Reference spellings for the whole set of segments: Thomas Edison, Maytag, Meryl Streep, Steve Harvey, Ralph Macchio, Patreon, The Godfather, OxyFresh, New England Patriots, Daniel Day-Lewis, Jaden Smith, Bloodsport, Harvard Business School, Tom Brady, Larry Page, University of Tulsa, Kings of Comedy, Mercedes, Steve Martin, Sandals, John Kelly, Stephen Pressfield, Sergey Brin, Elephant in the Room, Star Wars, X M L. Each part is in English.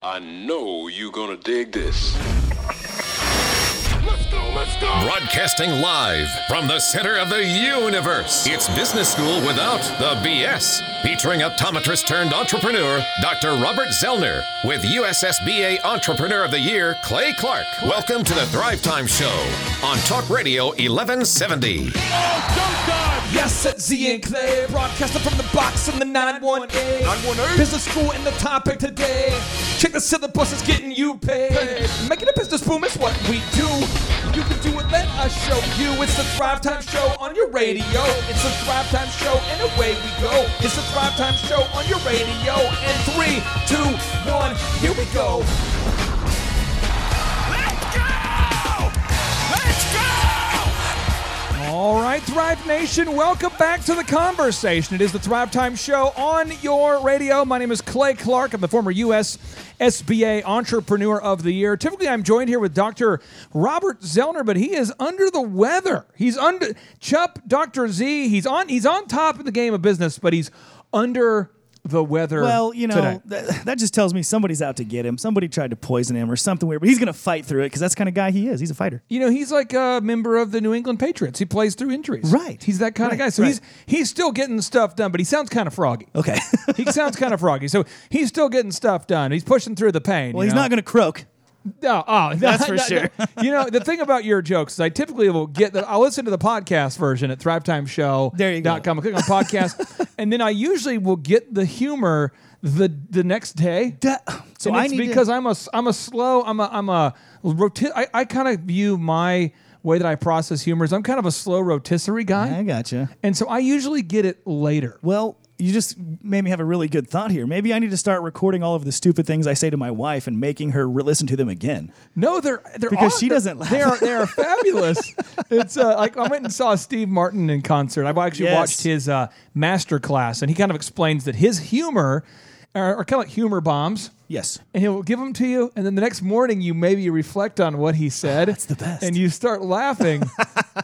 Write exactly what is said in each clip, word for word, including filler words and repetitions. I know you're gonna dig this. Let's go, let's go! Broadcasting live from the center of the universe. It's Business School Without the B S. Featuring optometrist turned entrepreneur, Doctor Robert Zellner, with U S S B A Entrepreneur of the Year, Clay Clark. Welcome to the Thrive Time Show on Talk Radio eleven seventy. Oh, don't die. Yes, at Z and Clay, broadcasting from the box in the nine one eight. nine one eight Business School and the topic today. Check the syllabus, it's getting you paid. Hey. Making a business boom is what we do. You can do it, let us show you. It's the Thrive Time Show on your radio. It's the Thrive Time Show, and away we go. It's the Thrive Time Show on your radio. And three, two, one, here we go. All right, Thrive Nation, welcome back to the conversation. It is the Thrive Time Show on your radio. My name is Clay Clark. I'm the former U S S B A Entrepreneur of the Year. Typically, I'm joined here with Doctor Robert Zellner, but he is under the weather. He's under Chup, Doctor Z. He's on. He's on top of the game of business, but he's under the weather. Well, you know, that, that just tells me somebody's out to get him. Somebody tried to poison him or something weird, but he's going to fight through it because that's the kind of guy he is. He's a fighter. You know, he's like a member of the New England Patriots. He plays through injuries. Right. He's that kind right. of guy. So right. he's he's still getting stuff done, but he sounds kind of froggy. Okay. He sounds kind of froggy. So he's still getting stuff done. He's pushing through the pain. Well, he's know? not going to croak. No, oh, that's for sure. You know, the thing about your jokes is I typically will get that. I'll listen to the podcast version at thrive time show dot com. I'll click on podcast, and then I usually will get the humor the the next day. Da- so and I it's need because to- I'm a I'm a slow I'm a I'm a roti- I, I kind of view my way that I process humor is I'm kind of a slow rotisserie guy. I gotcha. And so I usually get it later. Well, you just made me have a really good thought here. Maybe I need to start recording all of the stupid things I say to my wife and making her re- listen to them again. No, they're they're because awesome. She doesn't laugh. They are they are fabulous. It's uh, like I went and saw Steve Martin in concert. I've actually yes. watched his uh, master class, and he kind of explains that his humor are, are kind of like humor bombs. Yes, and he'll give them to you, and then the next morning you maybe reflect on what he said. Oh, that's the best, and you start laughing.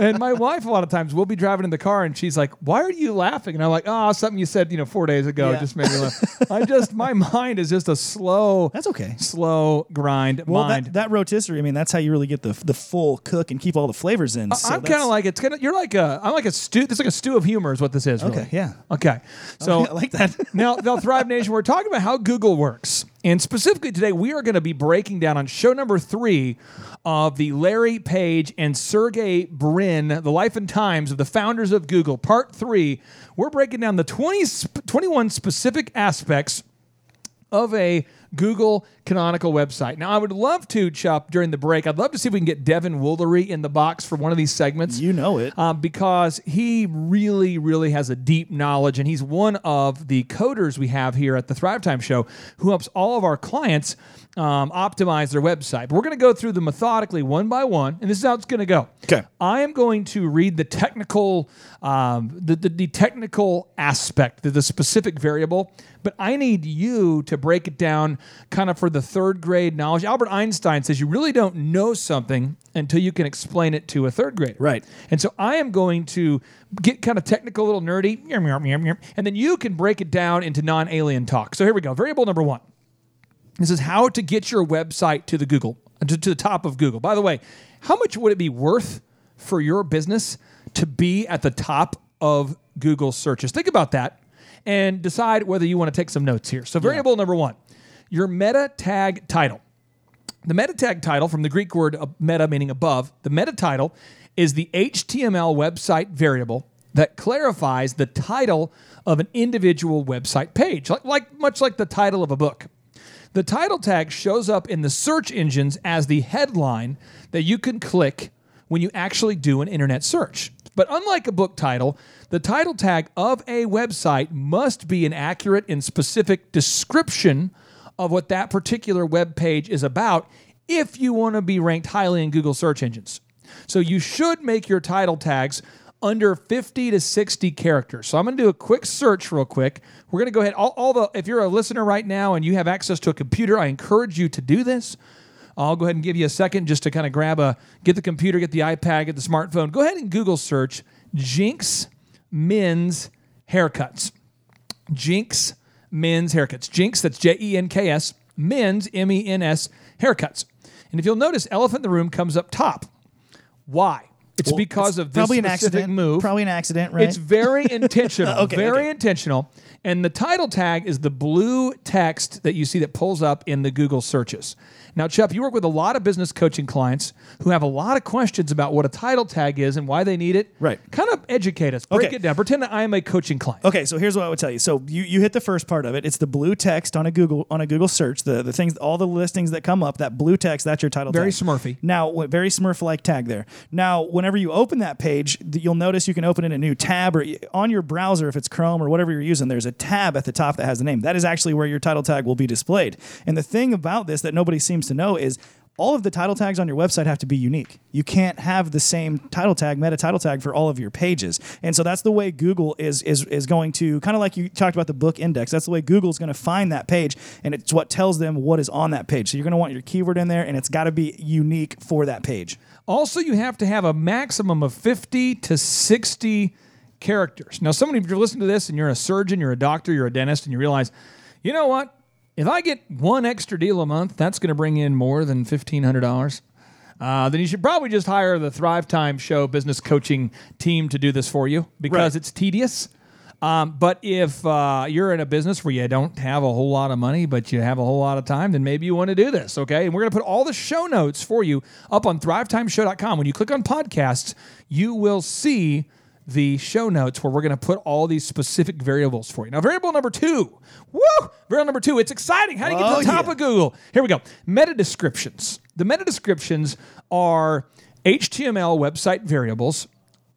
And my wife, a lot of times, will be driving in the car, and she's like, "Why are you laughing?" And I'm like, "Oh, something you said, you know, four days ago yeah. just made me laugh." I just, my mind is just a slow. That's okay. Slow grind well, mind. That, that rotisserie, I mean, that's how you really get the the full cook and keep all the flavors in. I, so I'm kind of like it's kind of you're like a I'm like a stew. It's like a stew of humor is what this is. Really. Okay. Yeah. Okay. So okay, I like that. Now, now, Thrive Nation, we're talking about how Google works. And specifically today, we are going to be breaking down on show number three of the Larry Page and Sergey Brin, the life and times of the founders of Google, part three. We're breaking down the twenty, twenty-one specific aspects of a Google canonical website. Now, I would love to, Chup, during the break, I'd love to see if we can get Devin Woolery in the box for one of these segments. You know it. Um, because he really, really has a deep knowledge, and he's one of the coders we have here at the Thrive Time Show who helps all of our clients um, optimize their website. But we're going to go through them methodically one by one, and this is how it's going to go. Okay. I am going to read the technical, um, the, the, the technical aspect, the, the specific variable, but I need you to break it down kind of for the third grade knowledge. Albert Einstein says you really don't know something until you can explain it to a third grader. Right. And so I am going to get kind of technical, a little nerdy, and then you can break it down into non-alien talk. So here we go. Variable number one. This is how to get your website to the Google, to, to the top of Google. By the way, how much would it be worth for your business to be at the top of Google searches? Think about that and decide whether you want to take some notes here. So variable yeah. number one. Your meta tag title. The meta tag title, from the Greek word meta meaning above, the meta title is the H T M L website variable that clarifies the title of an individual website page, like, like much like the title of a book. The title tag shows up in the search engines as the headline that you can click when you actually do an internet search. But unlike a book title, the title tag of a website must be an accurate and specific description of what that particular web page is about if you want to be ranked highly in Google search engines. So you should make your title tags under fifty to sixty characters. So I'm going to do a quick search real quick. We're going to go ahead. All, all the if you're a listener right now and you have access to a computer, I encourage you to do this. I'll go ahead and give you a second just to kind of grab a, get the computer, get the iPad, get the smartphone. Go ahead and Google search Jinx Men's Haircuts. Jinx Men's Haircuts. Jinx, that's J E N K S, Men's, M E N S, Haircuts. And if you'll notice, Elephant in the Room comes up top. Why? It's well, because it's of this specific an accident. move. Probably an accident, right? It's very intentional. okay, very okay. intentional. And the title tag is the blue text that you see that pulls up in the Google searches. Now, Chuck, you work with a lot of business coaching clients who have a lot of questions about what a title tag is and why they need it. Right. Kind of educate us. Break okay. it down. Pretend that I am a coaching client. Okay, so here's what I would tell you. So you, you hit the first part of it. It's the blue text on a Google on a Google search. The the things, all the listings that come up, that blue text, that's your title very tag. Very Smurfy. Now, very Smurf-like tag there. Now, whenever you open that page, you'll notice you can open it in a new tab or on your browser if it's Chrome or whatever you're using. There's a tab at the top that has the name. That is actually where your title tag will be displayed. And the thing about this that nobody seems to know is all of the title tags on your website have to be unique. You can't have the same title tag, meta title tag for all of your pages. And so that's the way Google is is is going to, kind of like you talked about the book index, that's the way Google's going to find that page, and it's what tells them what is on that page. So you're going to want your keyword in there, and it's got to be unique for that page. Also, you have to have a maximum of fifty to sixty characters. Now, somebody, if you're listening to this and you're a surgeon, you're a doctor, you're a dentist, and you realize, you know what? If I get one extra deal a month, that's going to bring in more than fifteen hundred dollars. Uh, then you should probably just hire the Thrive Time Show business coaching team to do this for you because right. it's tedious. Um, but if uh, you're in a business where you don't have a whole lot of money, but you have a whole lot of time, then maybe you want to do this, okay? And we're going to put all the show notes for you up on thrive time show dot com. When you click on podcasts, you will see the show notes where we're going to put all these specific variables for you. Now, variable number two. Woo! Variable number two. It's exciting. How do you get oh, to the top yeah. of Google? Here we go. Meta descriptions. The meta descriptions are H T M L website variables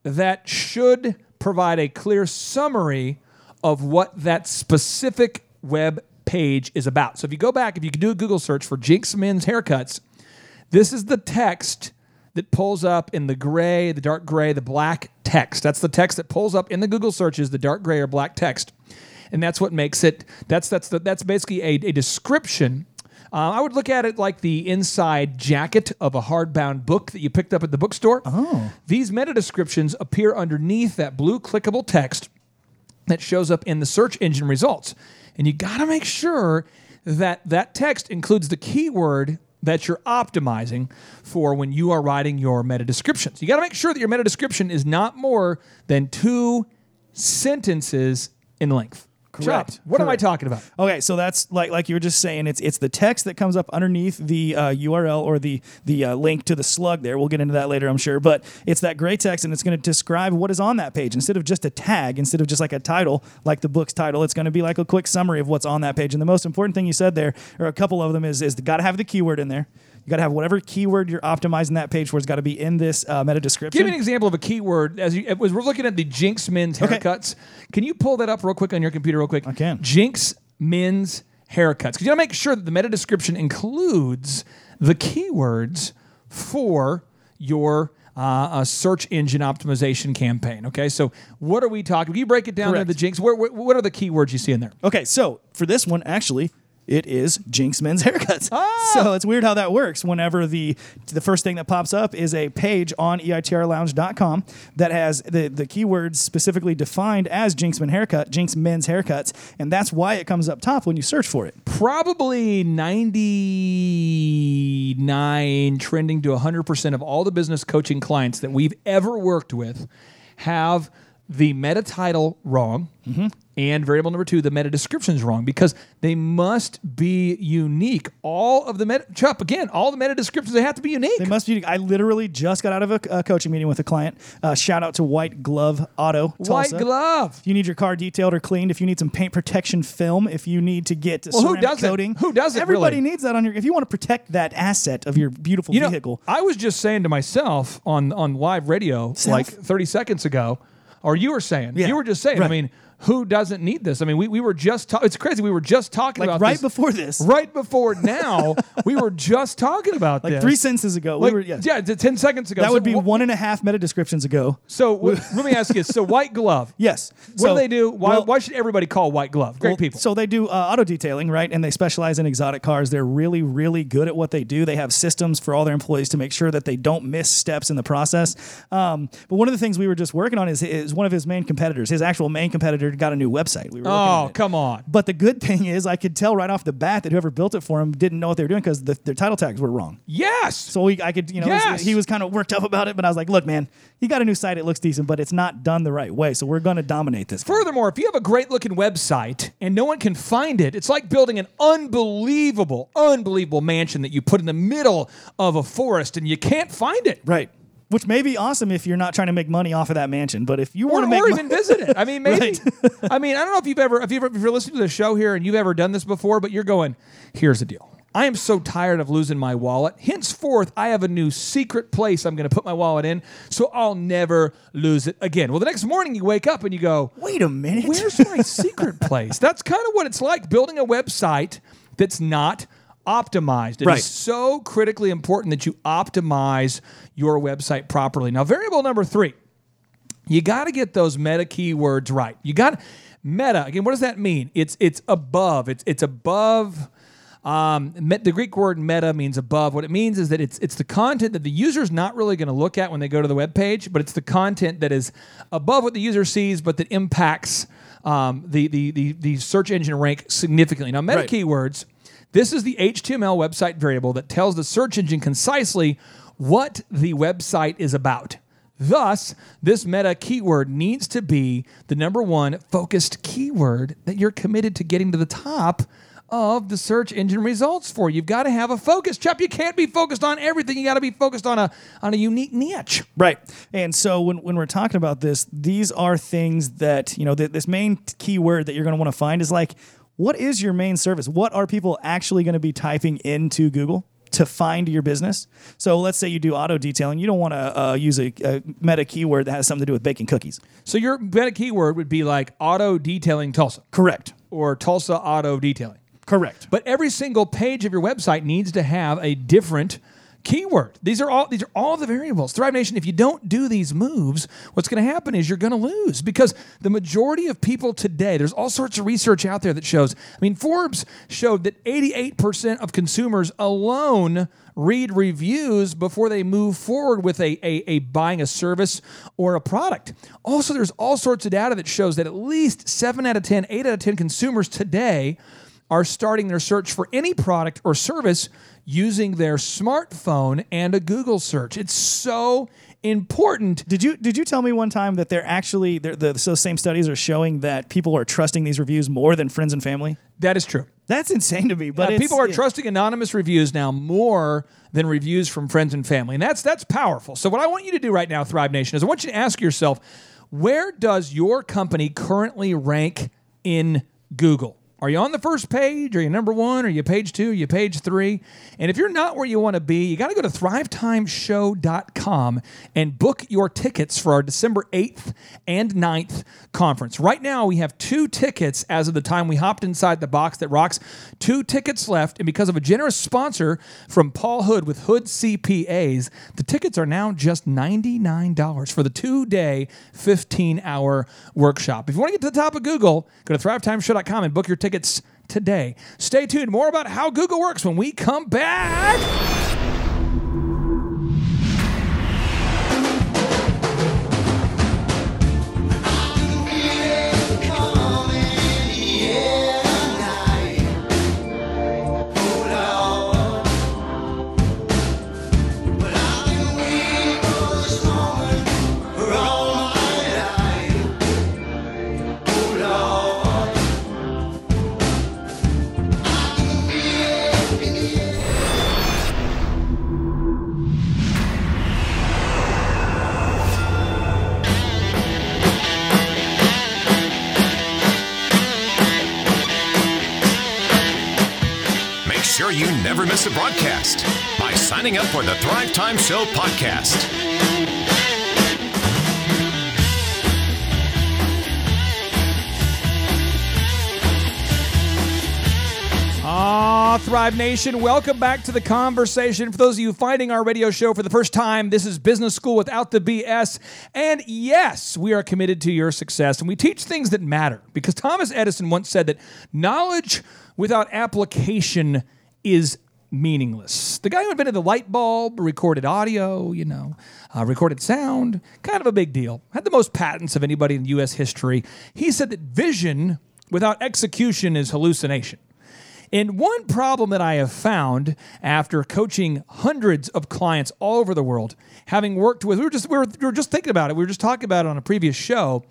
that should provide a clear summary of what that specific web page is about. So if you go back, if you can do a Google search for Jinx Men's Haircuts, this is the text that pulls up in the gray, the dark gray, the black text. That's the text that pulls up in the Google searches, the dark gray or black text. And that's what makes it, that's that's the, that's basically a, a description. Uh, I would look at it like the inside jacket of a hardbound book that you picked up at the bookstore. Oh. These meta descriptions appear underneath that blue clickable text that shows up in the search engine results. And you got to make sure that that text includes the keyword that you're optimizing for when you are writing your meta descriptions. You got to make sure that your meta description is not more than two sentences in length. Correct. Chuck, what Correct. am I talking about? Okay, so that's like like you were just saying. It's it's the text that comes up underneath the uh, U R L or the the uh, link to the slug. There, we'll get into that later, I'm sure. But it's that gray text, and it's going to describe what is on that page instead of just a tag, instead of just like a title, like the book's title. It's going to be like a quick summary of what's on that page. And the most important thing you said there, or a couple of them, is is got to have the keyword in there. You got to have whatever keyword you're optimizing that page for. It's got to be in this uh, meta description. Give me an example of a keyword. As, you, as we're looking at the Jinx Men's Haircuts, okay. Can you pull that up real quick on your computer real quick? I can. Jinx Men's Haircuts. Because you got to make sure that the meta description includes the keywords for your uh, uh, search engine optimization campaign. Okay, so what are we talking? Can you break it down into the Jinx? Where, where, what are the keywords you see in there? Okay, so for this one, actually, it is Jinx Men's Haircuts. Oh. So it's weird how that works. Whenever the the first thing that pops up is a page on E I T R Lounge dot com that has the, the keywords specifically defined as Jinx Men Haircut, Jinx Men's Haircuts, and that's why it comes up top when you search for it. Probably ninety-nine trending to one hundred percent of all the business coaching clients that we've ever worked with have the meta title wrong. Mm-hmm. And variable number two, the meta description is wrong because they must be unique. All of the meta, Chuck, again, all the meta descriptions, they have to be unique. They must be unique. I literally just got out of a, a coaching meeting with a client. Uh, shout out to White Glove Auto. Tulsa. White Glove. If you need your car detailed or cleaned, if you need some paint protection film, if you need to get well, ceramic who coating. Who doesn't? Everybody really? needs that on your, if you want to protect that asset of your beautiful you vehicle. Know, I was just saying to myself on, on live radio Self? like thirty seconds ago, or you were saying, yeah. you were just saying, right. I mean, who doesn't need this? I mean, we, we were just talking. It's crazy. We were just talking like about right this. Right before this. Right before now, we were just talking about like this. Like three sentences ago. Like, we were, yes. Yeah, ten seconds ago. That so would be wh- one and a half meta descriptions ago. So let me ask you this. So White Glove. Yes. What so, do they do? Why, well, why should everybody call White Glove? Great well, people. So they do uh, auto detailing, right? And they specialize in exotic cars. They're really, really good at what they do. They have systems for all their employees to make sure that they don't miss steps in the process. Um, but one of the things we were just working on is, is one of his main competitors, his actual main competitor, editor got a new website. We were oh, come on. But the good thing is I could tell right off the bat that whoever built it for him didn't know what they were doing because the, their title tags were wrong. Yes. So we, I could, you know, yes. he was kind of worked up about it, but I was like, look, man, you got a new site. It looks decent, but it's not done the right way. So we're going to dominate this. Furthermore, if you have a great looking website and no one can find it, it's like building an unbelievable, unbelievable mansion that you put in the middle of a forest and you can't find it. Right. Which may be awesome if you're not trying to make money off of that mansion, but if you want to make money... Or even visit it. I mean, maybe. Right. I mean, I don't know if you've ever, if you've ever, if you're listening to the show here and you've ever done this before, but you're going, here's the deal. I am so tired of losing my wallet. Henceforth, I have a new secret place I'm going to put my wallet in, so I'll never lose it again. Well, the next morning you wake up and you go, wait a minute. Where's my secret place? That's kind of what it's like building a website that's not optimized. It right. is so critically important that you optimize your website properly. Now, variable number three, you got to get those meta keywords right. You got meta again. What does that mean? It's it's above. It's it's above. Um, the Greek word meta means above. What it means is that it's it's the content that the user's not really going to look at when they go to the web page, but it's the content that is above what the user sees, but that impacts um, the, the the the search engine rank significantly. Now, meta right. keywords. This is the H T M L website variable that tells the search engine concisely what the website is about. Thus, this meta keyword needs to be the number one focused keyword that you're committed to getting to the top of the search engine results for. You've got to have a focus, Chup. You can't be focused on everything. You got to be focused on a on a unique niche. Right. And so when, when we're talking about this, these are things that, you know, th- this main keyword that you're going to want to find is like, what is your main service? What are people actually going to be typing into Google to find your business? So let's say you do auto detailing. You don't want to uh, use a, a meta keyword that has something to do with baking cookies. So your meta keyword would be like auto detailing Tulsa. Correct. Or Tulsa auto detailing. Correct. But every single page of your website needs to have a different keyword. These are all these are all the variables. Thrive Nation, if you don't do these moves, what's going to happen is you're going to lose because the majority of people today, there's all sorts of research out there that shows, I mean, Forbes showed that eighty-eight percent of consumers alone read reviews before they move forward with a, a, a buying a service or a product. Also, there's all sorts of data that shows that at least seven out of ten, eight out of ten consumers today are starting their search for any product or service using their smartphone and a Google search. It's so important. Did you did you tell me one time that they're actually they're, the so same studies are showing that people are trusting these reviews more than friends and family? That is true. That's insane to me. But yeah, people are yeah. trusting anonymous reviews now more than reviews from friends and family, and that's that's powerful. So what I want you to do right now, Thrive Nation, is I want you to ask yourself, where does your company currently rank in Google? Are you on the first page? Are you number one? Are you page two? Are you page three? And if you're not where you want to be, you got to go to thrive time show dot com and book your tickets for our December eighth and ninth conference. Right now, we have two tickets as of the time we hopped inside the box that rocks. Two tickets left, and because of a generous sponsor from Paul Hood with Hood C P As, the tickets are now just ninety-nine dollars for the two-day, fifteen-hour workshop. If you want to get to the top of Google, go to thrive time show dot com and book your tickets. Tickets today. Stay tuned. More about how Google works when we come back. You never miss a broadcast by signing up for the Thrive Time Show podcast. Ah, Thrive Nation, welcome back to the conversation. For those of you finding our radio show for the first time, this is Business School Without the B S. And yes, we are committed to your success, and we teach things that matter. Because Thomas Edison once said that knowledge without application is meaningless. The guy who invented the light bulb, recorded audio, you know, uh, recorded sound, kind of a big deal. Had the most patents of anybody in U S history. He said that vision without execution is hallucination. And one problem that I have found after coaching hundreds of clients all over the world, having worked with, we were just we were, we were just thinking about it. We were just talking about it on a previous show.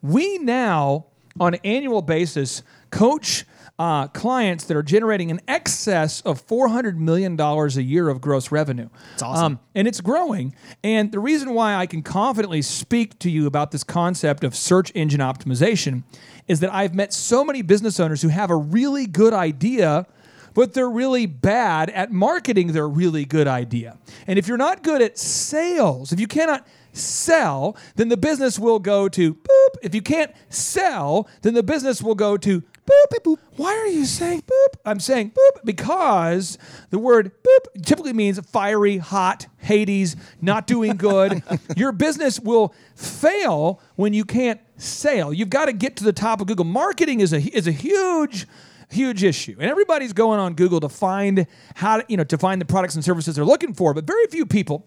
We now, on an annual basis, coach uh, clients that are generating an excess of four hundred million dollars a year of gross revenue. It's awesome. Um, and it's growing. And the reason why I can confidently speak to you about this concept of search engine optimization is that I've met so many business owners who have a really good idea, but they're really bad at marketing their really good idea. And if you're not good at sales, if you cannot sell, then the business will go to boop. If you can't sell, then the business will go to boop, boop. Why are you saying boop? I'm saying boop because the word boop typically means fiery, hot, Hades, not doing good. Your business will fail when you can't sell. You've got to get to the top of Google. Marketing is a is a huge Huge issue, and everybody's going on Google to find how to, you know to find the products and services they're looking for. But very few people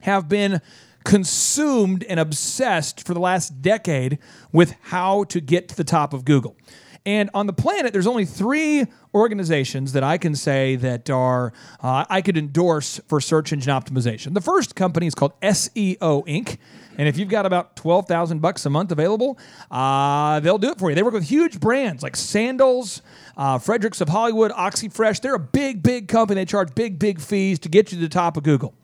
have been consumed and obsessed for the last decade with how to get to the top of Google. And on the planet, there's only three organizations that I can say that are uh, I could endorse for search engine optimization. The first company is called S E O Incorporated. And if you've got about twelve thousand bucks a month available, uh, they'll do it for you. They work with huge brands like Sandals, uh, Fredericks of Hollywood, OxyFresh. They're a big, big company. They charge big, big fees to get you to the top of Google.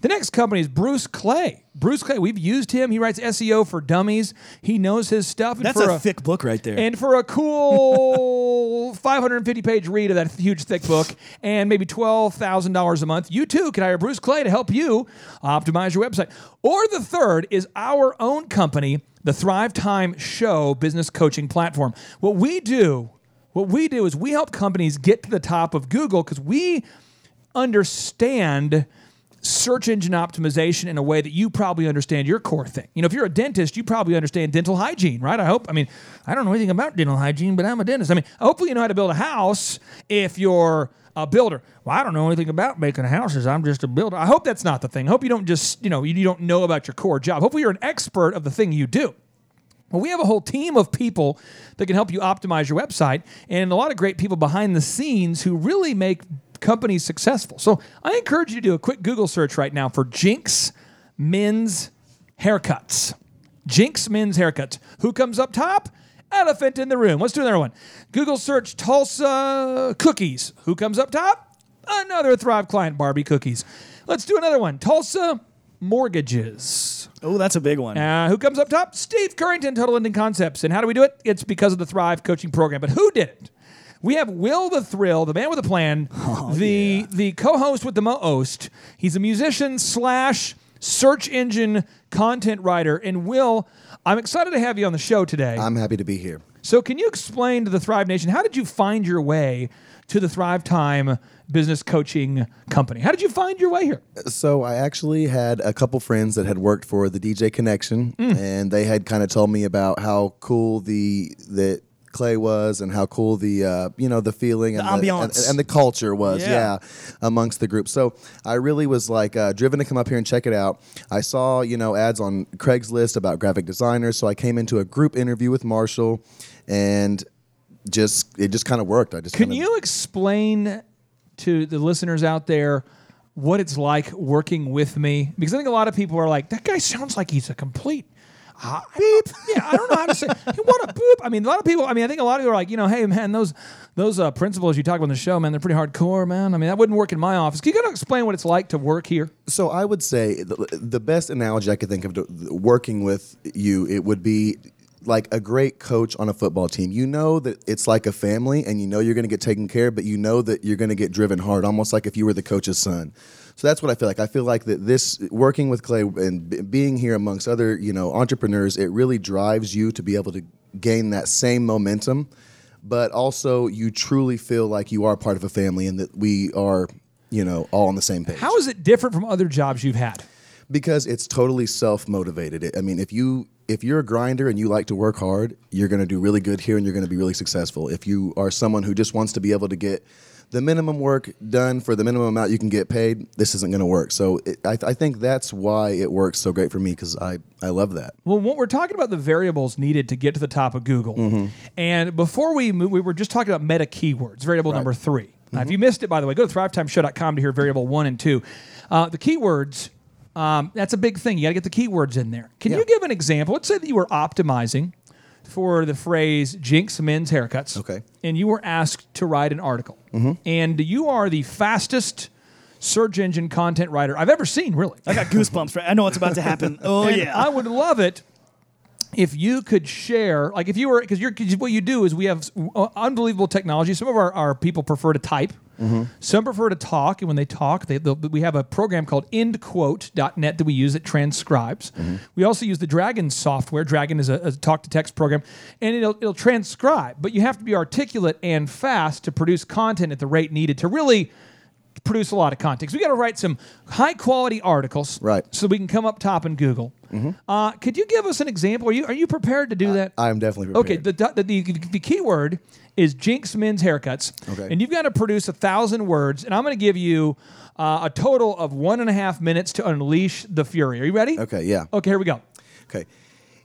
The next company is Bruce Clay. Bruce Clay, we've used him. He writes S E O for Dummies. He knows his stuff. And That's for a, a thick book right there. And for a cool five hundred fifty page read of that huge thick book and maybe twelve thousand dollars a month, you too can hire Bruce Clay to help you optimize your website. Or the third is our own company, the Thrive Time Show business coaching platform. What we do, what we do is we help companies get to the top of Google because we understand search engine optimization in a way that you probably understand your core thing. You know, if you're a dentist, you probably understand dental hygiene, right? I hope. I mean, I don't know anything about dental hygiene, but I'm a dentist. I mean, hopefully you know how to build a house if you're a builder. Well, I don't know anything about making houses. I'm just a builder. I hope that's not the thing. I hope you don't just, you know, you don't know about your core job. Hopefully you're an expert of the thing you do. Well, we have a whole team of people that can help you optimize your website and a lot of great people behind the scenes who really make companies successful. So I encourage you to do a quick Google search right now for Jinx Men's Haircuts. Jinx Men's Haircuts. Who comes up top? Elephant in the Room. Let's do another one. Google search Tulsa Cookies. Who comes up top? Another Thrive Client Barbie Cookies. Let's do another one. Tulsa Mortgages. Oh, that's a big one. Uh, who comes up top? Steve Currington, Total Ending Concepts. And how do we do it? It's because of the Thrive Coaching Program. But who did it? We have Will the Thrill, the man with a plan, oh, the yeah. the co-host with the most. He's a musician slash search engine content writer. And Will, I'm excited to have you on the show today. I'm happy to be here. So can you explain to the Thrive Nation, how did you find your way to the Thrive Time business coaching company? How did you find your way here? So I actually had a couple friends that had worked for the D J Connection, mm. and they had kind of told me about how cool the... the Clay was and how cool the uh, you know the feeling and the, the ambiance and, and the culture was yeah. yeah amongst the group. So I really was like uh, driven to come up here and check it out. I saw you know ads on Craigslist about graphic designers, so I came into a group interview with Marshall, and just it just kind of worked. I just can kinda... you explain to the listeners out there what it's like working with me, because I think a lot of people are like, that guy sounds like he's a complete. Uh, beep. Yeah, I don't know how to say hey, what a boop. I mean, a lot of people. I mean, I think a lot of people are like, you know, hey man, those those uh, principles you talk about on the show, man, they're pretty hardcore, man. I mean, that wouldn't work in my office. Can you gotta explain what it's like to work here? So I would say the, the best analogy I could think of to working with you, it would be like a great coach on a football team. You know that it's like a family, and you know you're going to get taken care of, but you know that you're going to get driven hard, almost like if you were the coach's son. So that's what I feel like. I feel like that this working with Clay and b- being here amongst other, you know, entrepreneurs, it really drives you to be able to gain that same momentum, but also you truly feel like you are part of a family and that we are, you know, all on the same page. How is it different from other jobs you've had? Because it's totally self-motivated. I mean, if you if you're a grinder and you like to work hard, you're going to do really good here and you're going to be really successful. If you are someone who just wants to be able to get the minimum work done for the minimum amount you can get paid, this isn't going to work. So it, I, th- I think that's why it works so great for me, because I, I love that. Well, what we're talking about, the variables needed to get to the top of Google. Mm-hmm. And before we move, we were just talking about meta keywords, variable right. number three. Now, mm-hmm. if you missed it, by the way, go to thrive time show dot com to hear variable one and two. Uh, the keywords, um, that's a big thing. You got to get the keywords in there. Can yeah. you give an example? Let's say that you were optimizing for the phrase Jinx Men's Haircuts, okay, and you were asked to write an article. Mm-hmm. And you are the fastest search engine content writer I've ever seen, really. I got goosebumps, right? I know what's about to happen. Oh, and yeah. I would love it if you could share, like if you were, because you're, cause what you do is we have unbelievable technology. Some of our, our people prefer to type. Mm-hmm. Some prefer to talk, and when they talk, they, we have a program called end quote dot net that we use that transcribes. Mm-hmm. We also use the Dragon software. Dragon is a, a talk-to-text program, and it'll, it'll transcribe. But you have to be articulate and fast to produce content at the rate needed to really produce a lot of content. We got to write some high-quality articles, right, so we can come up top in Google. Mm-hmm. Uh, could you give us an example? Are you are you prepared to do I, that? I'm definitely prepared. Okay, the, the, the, the keyword is Jinx Men's Haircuts, okay, and you've got to produce a thousand words, and I'm going to give you uh, a total of one and a half minutes to unleash the fury. Are you ready? Okay, yeah. Okay, here we go. Okay.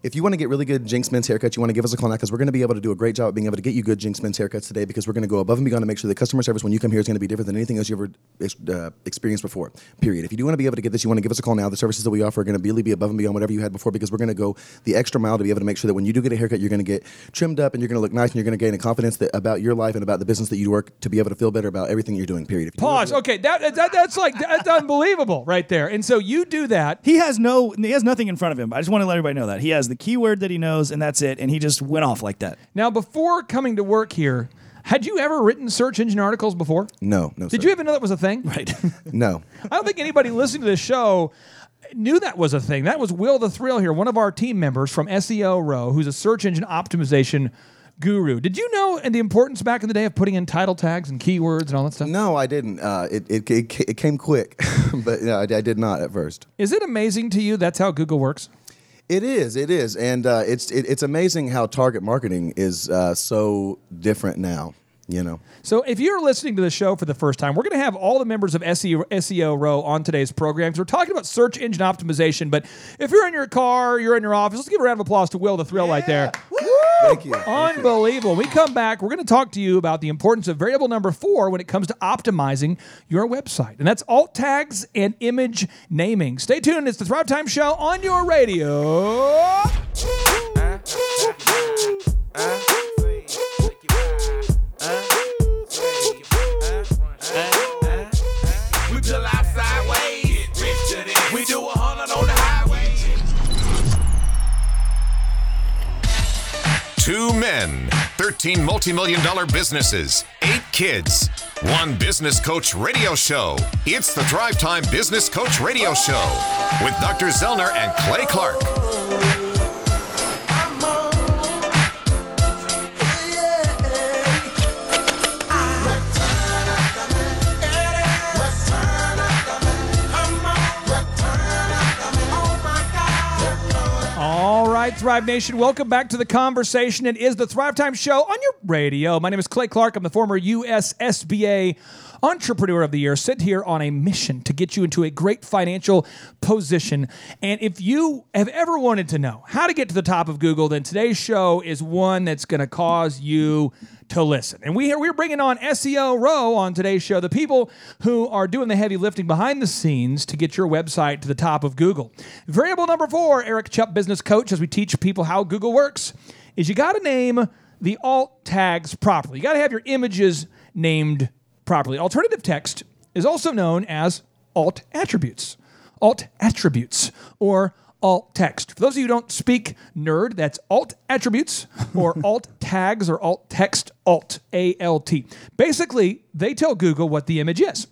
If you want to get really good Jinx Men's Haircuts, you want to give us a call now, because we're going to be able to do a great job of being able to get you good Jinx Men's Haircuts today, because we're going to go above and beyond to make sure the customer service when you come here is going to be different than anything else you ever uh, experienced before, period. If you do want to be able to get this, you want to give us a call now. The services that we offer are going to really be above and beyond whatever you had before, because we're going to go the extra mile to be able to make sure that when you do get a haircut, you're going to get trimmed up and you're going to look nice and you're going to gain a confidence that, about your life and about the business that you work, to be able to feel better about everything you're doing, period. If you Pause. Do okay, that, that that's like that's unbelievable right there. And so you do that. He has no, he has nothing in front of him. I just want to let everybody know that. He has the The keyword that he knows, and that's it. And he just went off like that. Now, before coming to work here, had you ever written search engine articles before? No, no. Did sir. you even know that was a thing? Right. No. I don't think anybody listening to this show knew that was a thing. That was Will the Thrill here, one of our team members from S E O Row, who's a search engine optimization guru. Did you know and the importance back in the day of putting in title tags and keywords and all that stuff? No, I didn't. Uh, it, it, it it came quick, but no, I, I did not at first. Is it amazing to you that's how Google works? It is, it is, and uh, it's it, it's amazing how target marketing is uh, so different now, you know. So if you're listening to the show for the first time, we're going to have all the members of S E O Row on today's program. We're talking about search engine optimization, but if you're in your car, you're in your office, let's give a round of applause to Will the Thrill yeah. right there. Woo! Thank you. Unbelievable. When we come back, we're going to talk to you about the importance of variable number four when it comes to optimizing your website. And that's alt tags and image naming. Stay tuned. It's the Thrive Time Show on your radio. We pull out sideways. We do a hundred on the highway. Two men, thirteen multi-million dollar businesses, eight kids, one business coach radio show. It's the Thrive Time Business Coach Radio Show with Doctor Zellner and Clay Clark. All right, Thrive Nation, welcome back to the conversation. It is the Thrive Time Show on your radio. My name is Clay Clark. I'm the former U S S B A Entrepreneur of the Year, sit here on a mission to get you into a great financial position. And if you have ever wanted to know how to get to the top of Google, then today's show is one that's going to cause you to listen. And we, we're bringing on S E O Row on today's show, the people who are doing the heavy lifting behind the scenes to get your website to the top of Google. Variable number four, Eric Chupp, business coach, as we teach people how Google works, is you got to name the alt tags properly. You got to have your images named properly. Alternative text is also known as alt attributes, alt attributes, or alt text. For those of you who don't speak nerd, that's alt attributes, or alt tags, or alt text, alt, A L T. Basically, they tell Google what the image is.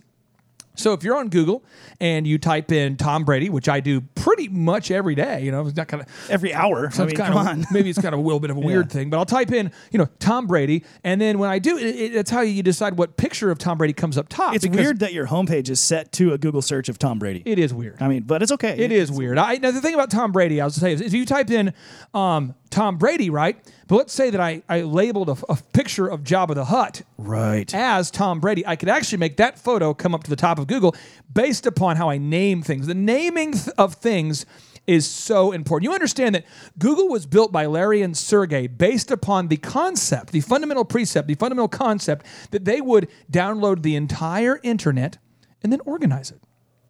So if you're on Google and you type in Tom Brady, which I do pretty much every day, you know, it's not kind of every hour. So I mean, kind come of, on. Maybe it's kind of a little bit of a weird yeah. thing, but I'll type in, you know, Tom Brady, and then when I do, it, it, it's how you decide what picture of Tom Brady comes up top. It's weird that your homepage is set to a Google search of Tom Brady. It is weird. I mean, but it's okay. It, it is weird. I, now the thing about Tom Brady, I was saying, is if you type in um, Tom Brady, right? But let's say that I, I labeled a, a picture of Jabba the Hutt right. as Tom Brady. I could actually make that photo come up to the top of Google based upon how I name things. The naming th- of things is so important. You understand that Google was built by Larry and Sergey based upon the concept, the fundamental precept, the fundamental concept that they would download the entire internet and then organize it.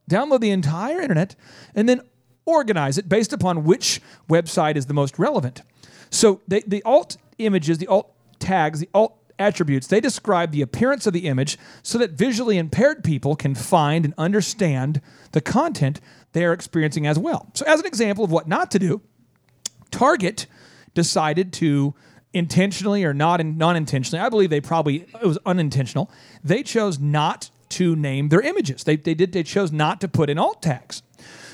Download the entire internet and then organize it based upon which website is the most relevant. So they, the alt images, the alt tags, the alt attributes, they describe the appearance of the image so that visually impaired people can find and understand the content they are experiencing as well. So as an example of what not to do, Target decided to intentionally or not in, non-intentionally, I believe they probably, it was unintentional, they chose not to name their images. They, they did. They chose not to put in alt tags.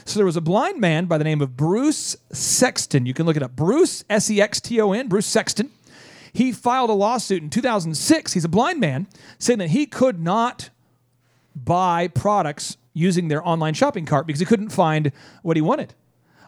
So there was a blind man by the name of Bruce Sexton. You can look it up. Bruce, S E X T O N, Bruce Sexton. He filed a lawsuit in two thousand six. He's a blind man, saying that he could not buy products using their online shopping cart because he couldn't find what he wanted.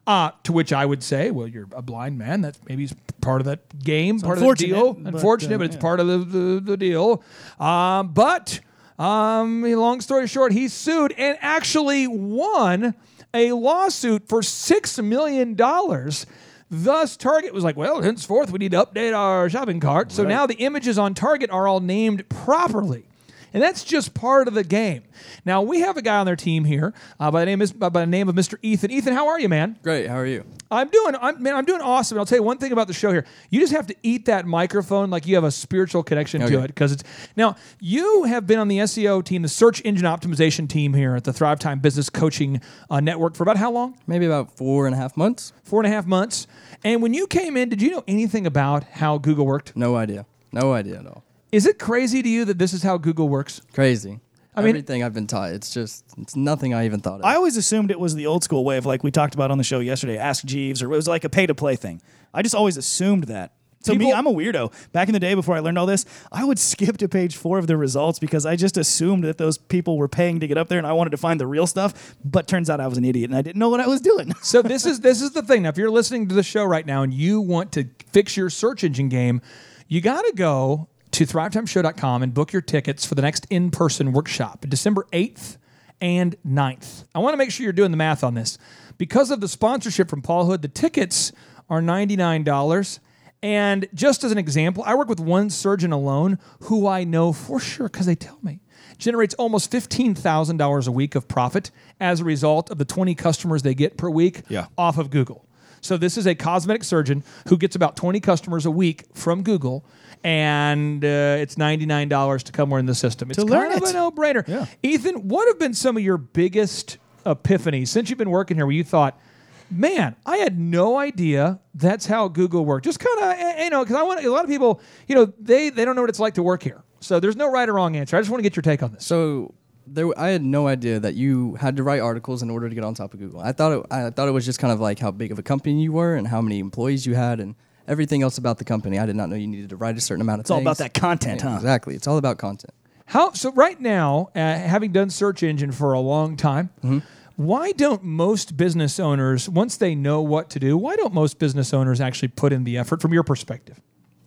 Uh, to which I would say, well, you're a blind man. That's maybe part of that game, it's part of the deal. But, unfortunate, uh, but it's yeah. part of the, the, the deal. Um, but, um, long story short, he sued and actually won a lawsuit for six million dollars. Thus, Target was like, well, henceforth, we need to update our shopping cart. Right. So now the images on Target are all named properly. And that's just part of the game. Now, we have a guy on their team here uh, by the name is, by the name of Mister Ethan. Ethan, how are you, man? Great. How are you? I'm doing I'm, man, I'm doing awesome. And I'll tell you one thing about the show here. You just have to eat that microphone like you have a spiritual connection okay. to it. Because it's now, you have been on the S E O team, the search engine optimization team here at the Thrive Time Business Coaching uh, Network for about how long? Maybe about four and a half months. Four and a half months. And when you came in, did you know anything about how Google worked? No idea. No idea at all. Is it crazy to you that this is how Google works? Crazy. I mean, everything I've been taught, it's just, it's nothing I even thought of. I always assumed it was the old school way of, like we talked about on the show yesterday, Ask Jeeves, or it was like a pay-to-play thing. I just always assumed that. To People, me, I'm a weirdo. Back in the day, before I learned all this, I would skip to page four of the results because I just assumed that those people were paying to get up there, and I wanted to find the real stuff. But turns out I was an idiot, and I didn't know what I was doing. So this is this is the thing. Now, if you're listening to the show right now and you want to fix your search engine game, you got to go to thrive time show dot com and book your tickets for the next in-person workshop, December eighth and ninth. I want to make sure you're doing the math on this. Because of the sponsorship from Paul Hood, the tickets are ninety-nine dollars. And just as an example, I work with one surgeon alone who I know for sure, because they tell me, generates almost fifteen thousand dollars a week of profit as a result of the twenty customers they get per week yeah. off of Google. So this is a cosmetic surgeon who gets about twenty customers a week from Google, and uh, it's ninety-nine dollars to come learn the system. It's to kind of it. a no-brainer. Yeah. Ethan, what have been some of your biggest epiphanies since you've been working here where you thought, man, I had no idea that's how Google worked? Just kind of, you know, because I want a lot of people, you know, they, they don't know what it's like to work here. So there's no right or wrong answer. I just want to get your take on this. So There, I had no idea that you had to write articles in order to get on top of Google. I thought it, I thought it was just kind of like how big of a company you were and how many employees you had and everything else about the company. I did not know you needed to write a certain amount of it's things. It's all about that content, yeah, huh? Exactly. It's all about content. How so right now, uh, having done search engine for a long time, mm-hmm. why don't most business owners, once they know what to do, why don't most business owners actually put in the effort from your perspective?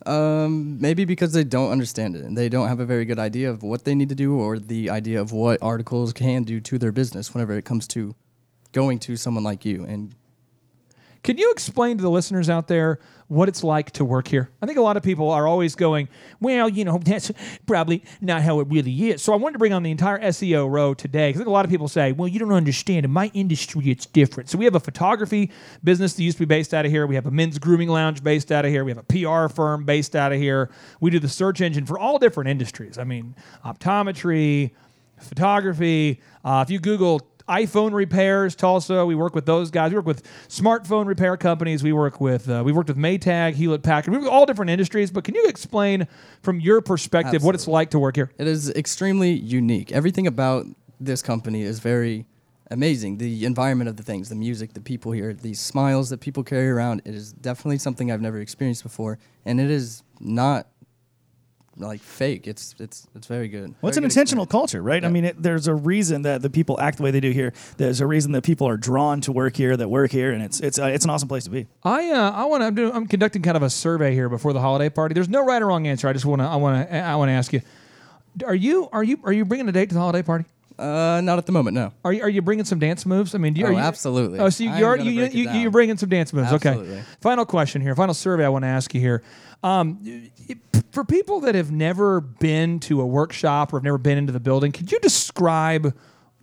Um, maybe because they don't understand it and they don't have a very good idea of what they need to do or the idea of what articles can do to their business whenever it comes to going to someone like you. And can you explain to the listeners out there what it's like to work here? I think a lot of people are always going, well, you know, that's probably not how it really is. So I wanted to bring on the entire S E O row today, because I think a lot of people say, well, you don't understand. In my industry, it's different. So we have a photography business that used to be based out of here. We have a men's grooming lounge based out of here. We have a P R firm based out of here. We do the search engine for all different industries. I mean, optometry, photography. Uh, if you Google iPhone repairs, Tulsa, we work with those guys. We work with smartphone repair companies. We work with uh, we worked with Maytag, Hewlett Packard. We work with all different industries. But can you explain from your perspective Absolutely. What it's like to work here? It is extremely unique. Everything about this company is very amazing. The environment of the things, the music, the people here, the smiles that people carry around, it is definitely something I've never experienced before, and it is not like fake. It's it's it's very good. Well, it's an intentional culture, right? Yeah. I mean, it, there's a reason that the people act the way they do here. There's a reason that people are drawn to work here, that work here, and it's it's uh, it's an awesome place to be. I uh, I want to I'm, doing, I'm conducting kind of a survey here before the holiday party. There's no right or wrong answer. I just want to I want to I want to ask you, are you are you are you bringing a date to the holiday party? Uh, not at the moment, no. Are you Are you bringing some dance moves? I mean, do you, oh, are you, absolutely. Oh, so you are you you, you you're bringing some dance moves? Absolutely. Okay. Final question here. Final survey I want to ask you here. Um, it, for people that have never been to a workshop or have never been into the building, could you describe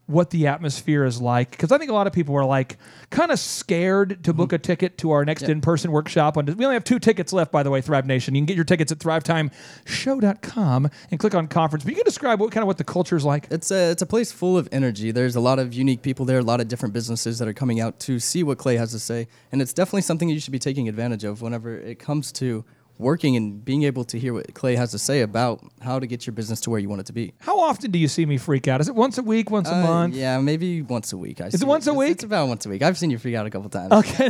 what the atmosphere is like? Because I think a lot of people are like kind of scared to book mm-hmm. a ticket to our next yeah. in-person workshop. On, we only have two tickets left, by the way, Thrive Nation. You can get your tickets at thrive time show dot com and click on conference. But you can describe what kind of what the culture is like. It's a, it's a place full of energy. There's a lot of unique people there, a lot of different businesses that are coming out to see what Clay has to say. And it's definitely something you should be taking advantage of whenever it comes to working and being able to hear what Clay has to say about how to get your business to where you want it to be. How often do you see me freak out? Is it once a week, once a uh, month? Yeah, maybe once a week. I Is see it once it. a week? It's about once a week. I've seen you freak out a couple times. Okay.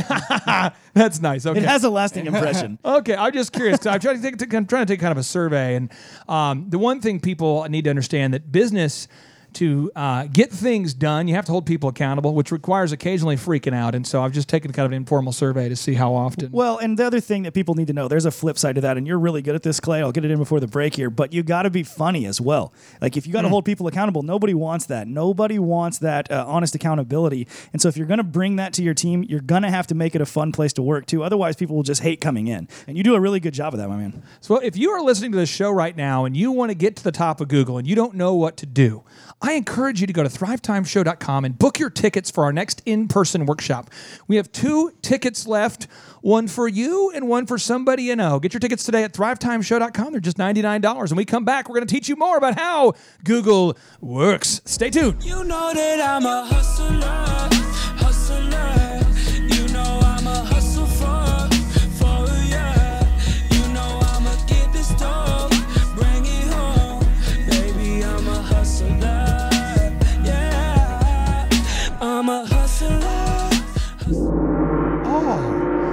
That's nice. Okay. It has a lasting impression. Okay, I'm just curious. I'm trying to take, to, I'm trying to take kind of a survey. And um, the one thing people need to understand that business... To uh, get things done, you have to hold people accountable, which requires occasionally freaking out. And so I've just taken kind of an informal survey to see how often. Well, and the other thing that people need to know, there's a flip side to that, and you're really good at this, Clay. I'll get it in before the break here, but you got to be funny as well. Like, if you got to mm. hold people accountable, nobody wants that. Nobody wants that uh, honest accountability. And so if you're going to bring that to your team, you're going to have to make it a fun place to work, too. Otherwise, people will just hate coming in. And you do a really good job of that, my man. So if you are listening to this show right now and you want to get to the top of Google and you don't know what to do, I encourage you to go to thrive time show dot com and book your tickets for our next in-person workshop. We have two tickets left, one for you and one for somebody you know. Get your tickets today at thrive time show dot com. They're just ninety-nine dollars. When we come back, we're going to teach you more about how Google works. Stay tuned. You know that I'm a hustler.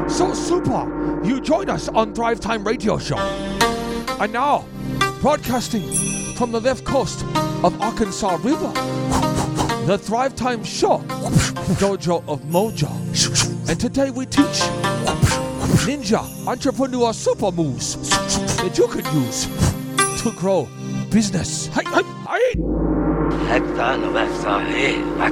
So super, you join us on Thrive Time Radio Show. And now, broadcasting from the left coast of Arkansas River, the Thrive Time Show, Dojo of Mojo. And today we teach ninja entrepreneur super moves that you can use to grow business. Hey, hey, hey!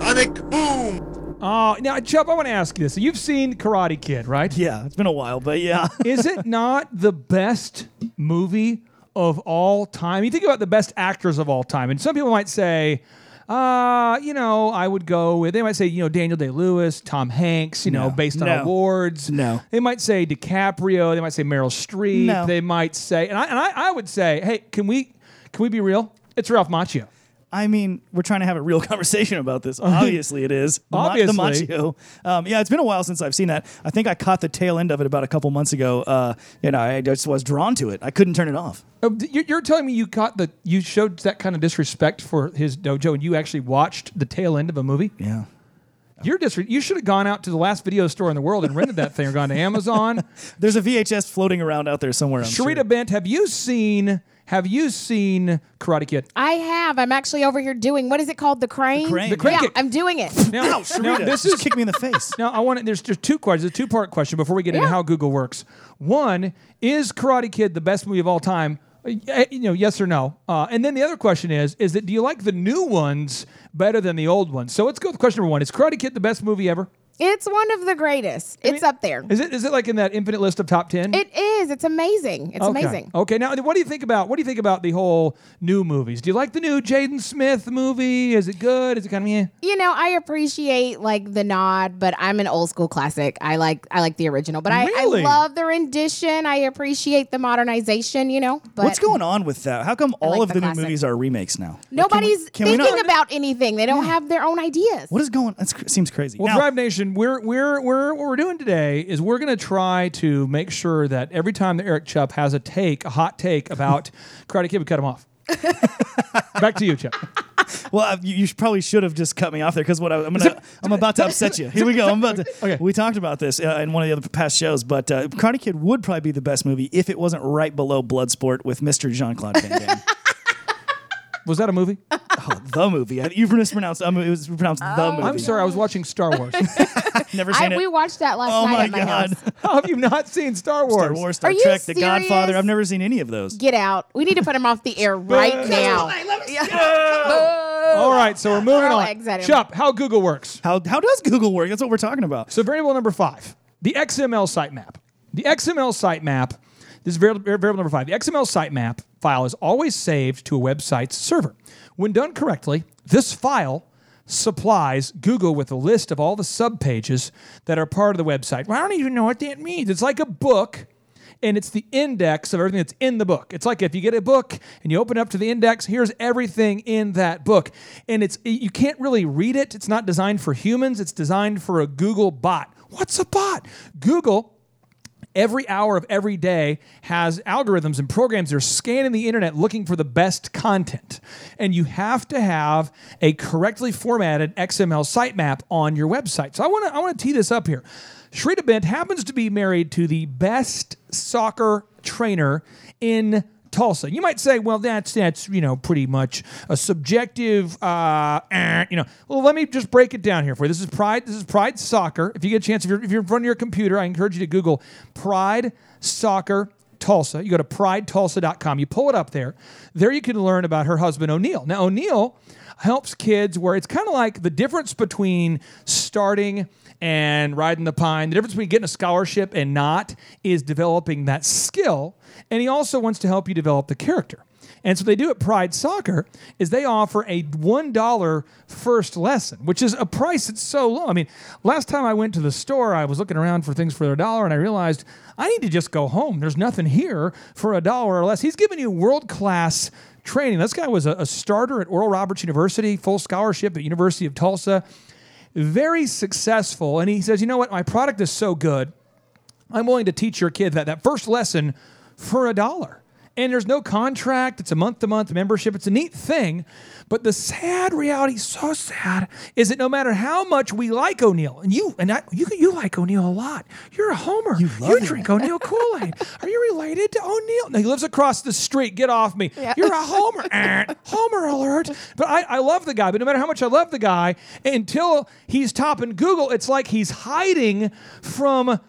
Sonic boom! Oh, now, Chubb, I want to ask you this. You've seen Karate Kid, right? Yeah, it's been a while, but yeah. Is it not the best movie of all time? You think about the best actors of all time, and some people might say, uh, you know, I would go with, they might say, you know, Daniel Day-Lewis, Tom Hanks, you no. know, based on no. awards. No. They might say DiCaprio. They might say Meryl Streep. No. They might say, and I, and I, I would say, hey, can we, can we be real? It's Ralph Macchio. I mean, we're trying to have a real conversation about this. Obviously it is. The Obviously. Ma- the Macho. Um, yeah, it's been a while since I've seen that. I think I caught the tail end of it about a couple months ago. Uh, you know, I just was drawn to it. I couldn't turn it off. Oh, you're telling me you caught the, you showed that kind of disrespect for his dojo and you actually watched the tail end of a movie? Yeah. You're disre- You should have gone out to the last video store in the world and rented that thing or gone to Amazon. There's a V H S floating around out there somewhere. I'm Sharita sure. Bent, have you seen... Have you seen Karate Kid? I have. I'm actually over here doing, what is it called? The crane? The crane. The crane yeah, kick. I'm doing it. Now, Ow, now this is kick me in the face. Now, I want to, there's just two questions, a two-part question before we get yeah. into how Google works. One, is Karate Kid the best movie of all time? You know, yes or no. Uh, and then the other question is, is that do you like the new ones better than the old ones? So let's go with question number one. Is Karate Kid the best movie ever? It's one of the greatest. I it's mean, up there. Is it? Is it like in that infinite list of top ten? It is. It's amazing. It's okay. amazing. Okay. Now, what do you think about? What do you think about the whole new movies? Do you like the new Jaden Smith movie? Is it good? Is it kind of? Eh? You know, I appreciate like the nod, but I'm an old school classic. I like I like the original, but really? I, I love the rendition. I appreciate the modernization. You know, but what's going on with that? How come all like of the, the new classic. movies are remakes now? Nobody's like, can we, can thinking about anything. They don't yeah. have their own ideas. What is going? That seems crazy. Well, now, Thrive Nation. We're we're we're what we're doing today is we're going to try to make sure that every time that Eric Chubb has a take, a hot take about Karate Kid, we cut him off. Back to you, Chubb. Well, you, you probably should have just cut me off there because what I, I'm gonna, I'm about to upset you. Here we go. I'm about to. Okay. We talked about this uh, in one of the other past shows, but uh, Karate Kid would probably be the best movie if it wasn't right below Bloodsport with Mister Jean-Claude Van Damme. Was that a movie? Oh, the movie. You mispronounced um, it. Was pronounced oh. the movie. I'm sorry. I was watching Star Wars. Never seen I, it. We watched that last oh night. Oh my god! House. How have you not seen Star Wars? Star Wars, Star Are Trek, The Godfather. I've never seen any of those. Get out! We need to put him off the air right now. All right, so we're moving on. Chup, how Google works? How how does Google work? That's what we're talking about. So variable number five, the X M L sitemap. The X M L sitemap. This is variable number five. The X M L sitemap file is always saved to a website's server. When done correctly, this file supplies Google with a list of all the subpages that are part of the website. Well, I don't even know what that means. It's like a book, and it's the index of everything that's in the book. It's like if you get a book and you open it up to the index, here's everything in that book. And it's you can't really read it. It's not designed for humans. It's designed for a Google bot. What's a bot? Google... Every hour of every day has algorithms and programs that are scanning the internet looking for the best content. And you have to have a correctly formatted X M L sitemap on your website. So I want to I want to tee this up here. Shrita Bint happens to be married to the best soccer trainer in Tulsa. You might say, well, that's, that's you know, pretty much a subjective, uh, eh, you know. Well, let me just break it down here for you. This is Pride. This is Pride Soccer. If you get a chance, if you're, if you're in front of your computer, I encourage you to Google Pride Soccer Tulsa. You go to pride tulsa dot com. You pull it up there. There you can learn about her husband, O'Neill. Now, O'Neill helps kids where it's kind of like the difference between starting and riding the pine. The difference between getting a scholarship and not is developing that skill. And he also wants to help you develop the character. And so they do at Pride Soccer is they offer a one dollar first lesson, which is a price that's so low. I mean, last time I went to the store, I was looking around for things for a dollar, and I realized I need to just go home. There's nothing here for a dollar or less. He's giving you world-class training. This guy was a, a starter at Oral Roberts University, full scholarship at University of Tulsa, very successful. And he says, you know what? My product is so good, I'm willing to teach your kid that, that first lesson for a dollar. And there's no contract. It's a month-to-month membership. It's a neat thing. But the sad reality, so sad, is that no matter how much we like O'Neill, and you and I, you you like O'Neill a lot. You're a homer. You love You him. Drink O'Neill Kool-Aid. Are you related to O'Neill? No, he lives across the street. Get off me. Yeah. You're a homer. Homer alert. But I, I love the guy. But no matter how much I love the guy, until he's topping Google, it's like he's hiding from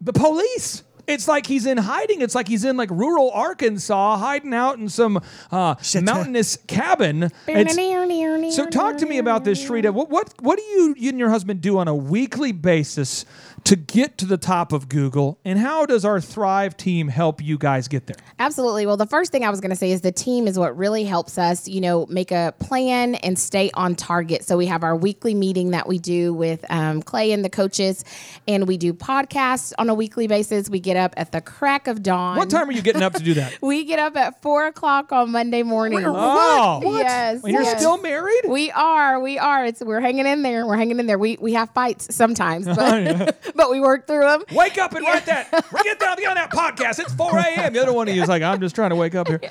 the police. It's like he's in hiding. It's like he's in like rural Arkansas, hiding out in some uh, mountainous cabin. It's, so talk to me about this, Shrita. What, what what do you, you and your husband do on a weekly basis to get to the top of Google? And how does our Thrive team help you guys get there? Absolutely. Well, the first thing I was going to say is the team is what really helps us, you know, make a plan and stay on target. So we have our weekly meeting that we do with um, Clay and the coaches, and we do podcasts on a weekly basis. We get up at the crack of dawn. What time are you getting up to do that? We get up at four o'clock on Monday morning. Oh, what? Yes. Well, you're yes. still married? We are. We are. It's we're hanging in there. We're hanging in there. We we have fights sometimes, but, oh, yeah. but we work through them. Wake up and yeah. write that. Get down on that podcast. It's four a.m. The other one of you is like, I'm just trying to wake up here.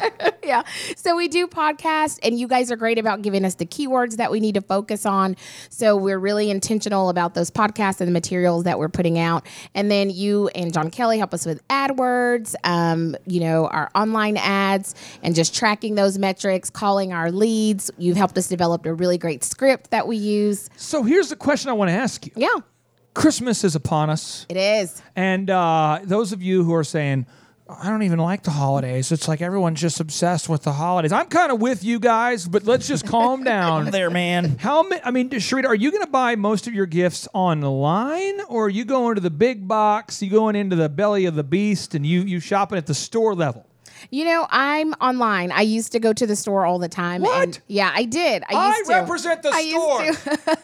Yeah. So we do podcasts, and you guys are great about giving us the keywords that we need to focus on. So we're really intentional about those podcasts and the materials that we're putting out. And then you and John Kelly help us with AdWords, um, you know, our online ads, and just tracking those metrics, calling our leads. You've helped us develop a really great script that we use. So here's the question I want to ask you. Yeah. Christmas is upon us. It is. And uh, those of you who are saying, I don't even like the holidays. It's like everyone's just obsessed with the holidays. I'm kind of with you guys, but let's just calm down there, man. How many? I mean, Shrita, are you going to buy most of your gifts online, or are you going to the big box? You going into the belly of the beast, and you you shopping at the store level? You know, I'm online. I used to go to the store all the time. What? And yeah, I did. I, used I to. represent the I store.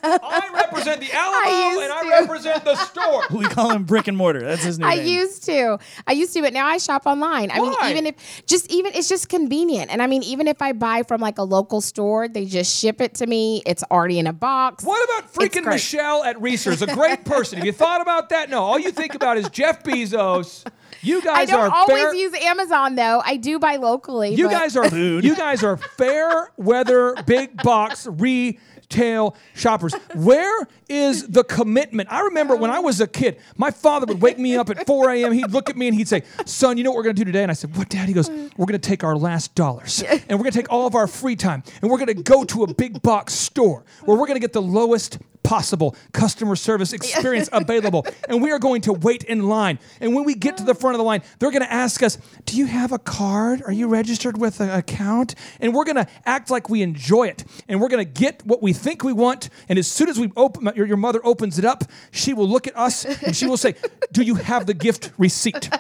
I represent the Alamo, I and I to. represent the store. We call him brick and mortar. That's his new I name. I used to. I used to, but now I shop online. Why? I mean, even if just even it's just convenient. And I mean, even if I buy from like a local store, they just ship it to me. It's already in a box. What about freaking Michelle at Reese's? A great person. Have you thought about that? No. All you think about is Jeff Bezos. You guys are I don't are always fair- use Amazon, though. I do buy locally. You but. guys are you guys are fair weather big box re. Tail shoppers. Where is the commitment? I remember when I was a kid, my father would wake me up at four a.m. He'd look at me and he'd say, son, you know what we're going to do today? And I said, what, Dad? He goes, we're going to take our last dollars and we're going to take all of our free time and we're going to go to a big box store where we're going to get the lowest possible customer service experience available. And we are going to wait in line. And when we get to the front of the line, they're going to ask us, do you have a card? Are you registered with an account? And we're going to act like we enjoy it. And we're going to get what we think we want. And as soon as we open, your, your mother opens it up, she will look at us and she will say, do you have the gift receipt?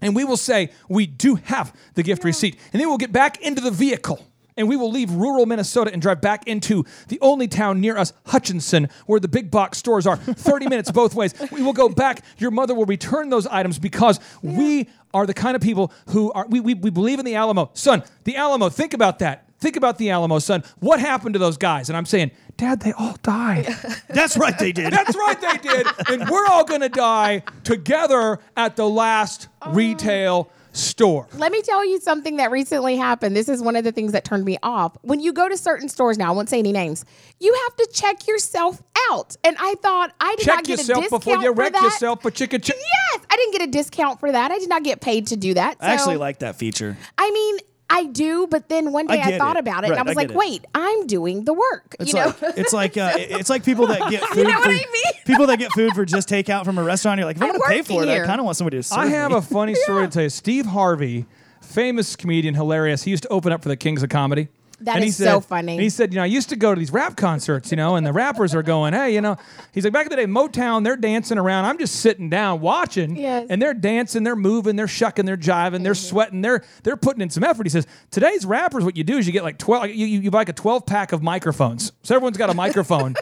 And we will say, we do have the gift yeah. receipt. And then we'll get back into the vehicle. And we will leave rural Minnesota and drive back into the only town near us, Hutchinson, where the big box stores are. thirty minutes both ways. We will go back. Your mother will return those items because yeah. we are the kind of people who are, we, we, we believe in the Alamo. Son, the Alamo, think about that. Think about the Alamo, son. What happened to those guys? And I'm saying, Dad, they all died. That's right, they did. That's right, they did. And we're all going to die together at the last oh. retail store. Let me tell you something that recently happened. This is one of the things that turned me off. When you go to certain stores now, I won't say any names, you have to check yourself out. And I thought, I did check not get a discount for that. Check yourself before you wreck yourself for chicken chicken. Yes, I didn't get a discount for that. I did not get paid to do that. So, I actually like that feature. I mean... I do, but then one day I, I thought it. about it, right, and I was I like, it. "Wait, I'm doing the work." It's you know, like, it's like uh, it's like people that get food. You know what for, I mean? People that get food for just takeout from a restaurant. You're like, if I'm going to pay for it, here. I kind of want somebody to serve I have me. a funny story yeah. to tell you. Steve Harvey, famous comedian, hilarious. He used to open up for the Kings of Comedy. That and is he said, so funny. And he said, you know, I used to go to these rap concerts, you know, and the rappers are going, hey, you know. He's like, back in the day, Motown, they're dancing around. I'm just sitting down watching. Yes. And they're dancing, they're moving, they're shucking, they're jiving, they're sweating, they're they're putting in some effort. He says, today's rappers, what you do is you get like twelve, you, you, you buy like a twelve pack of microphones. So everyone's got a microphone.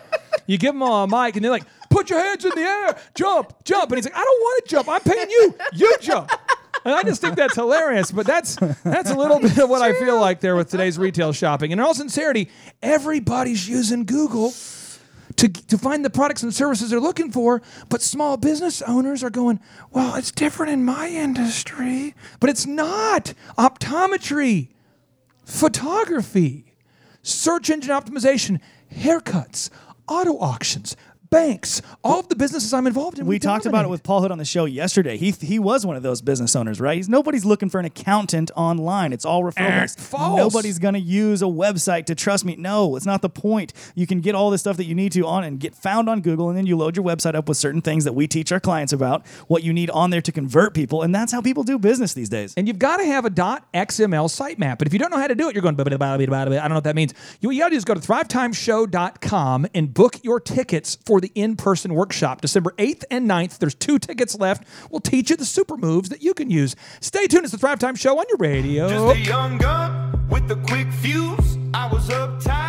You give them all a mic, and they're like, put your hands in the air, jump, jump. And he's like, I don't want to jump. I'm paying you. You jump. And I just think that's hilarious, but that's that's a little bit of what I feel like there with today's retail shopping. And in all sincerity, everybody's using Google to to find the products and services they're looking for, but small business owners are going, well, it's different in my industry. But it's not. Optometry, photography, search engine optimization, haircuts, auto auctions, banks, all of the businesses I'm involved in. We, we talked dominate. about it with Paul Hood on the show yesterday. He he was one of those business owners, right? He's, nobody's looking for an accountant online. It's all referrals. False. Nobody's going to use a website to trust me. No, it's not the point. You can get all the stuff that you need to on and get found on Google, and then you load your website up with certain things that we teach our clients about, what you need on there to convert people, and that's how people do business these days. And you've got to have a .xml sitemap, but if you don't know how to do it, you're going, blah, blah, blah, blah, blah, blah. I don't know what that means. You, you got to just go to thrive time show dot com and book your tickets for the in-person workshop, December eighth and ninth. There's two tickets left. We'll teach you the super moves that you can use. Stay tuned. It's the Thrive Time Show on your radio. Just a young gun with a quick fuse. I was uptight.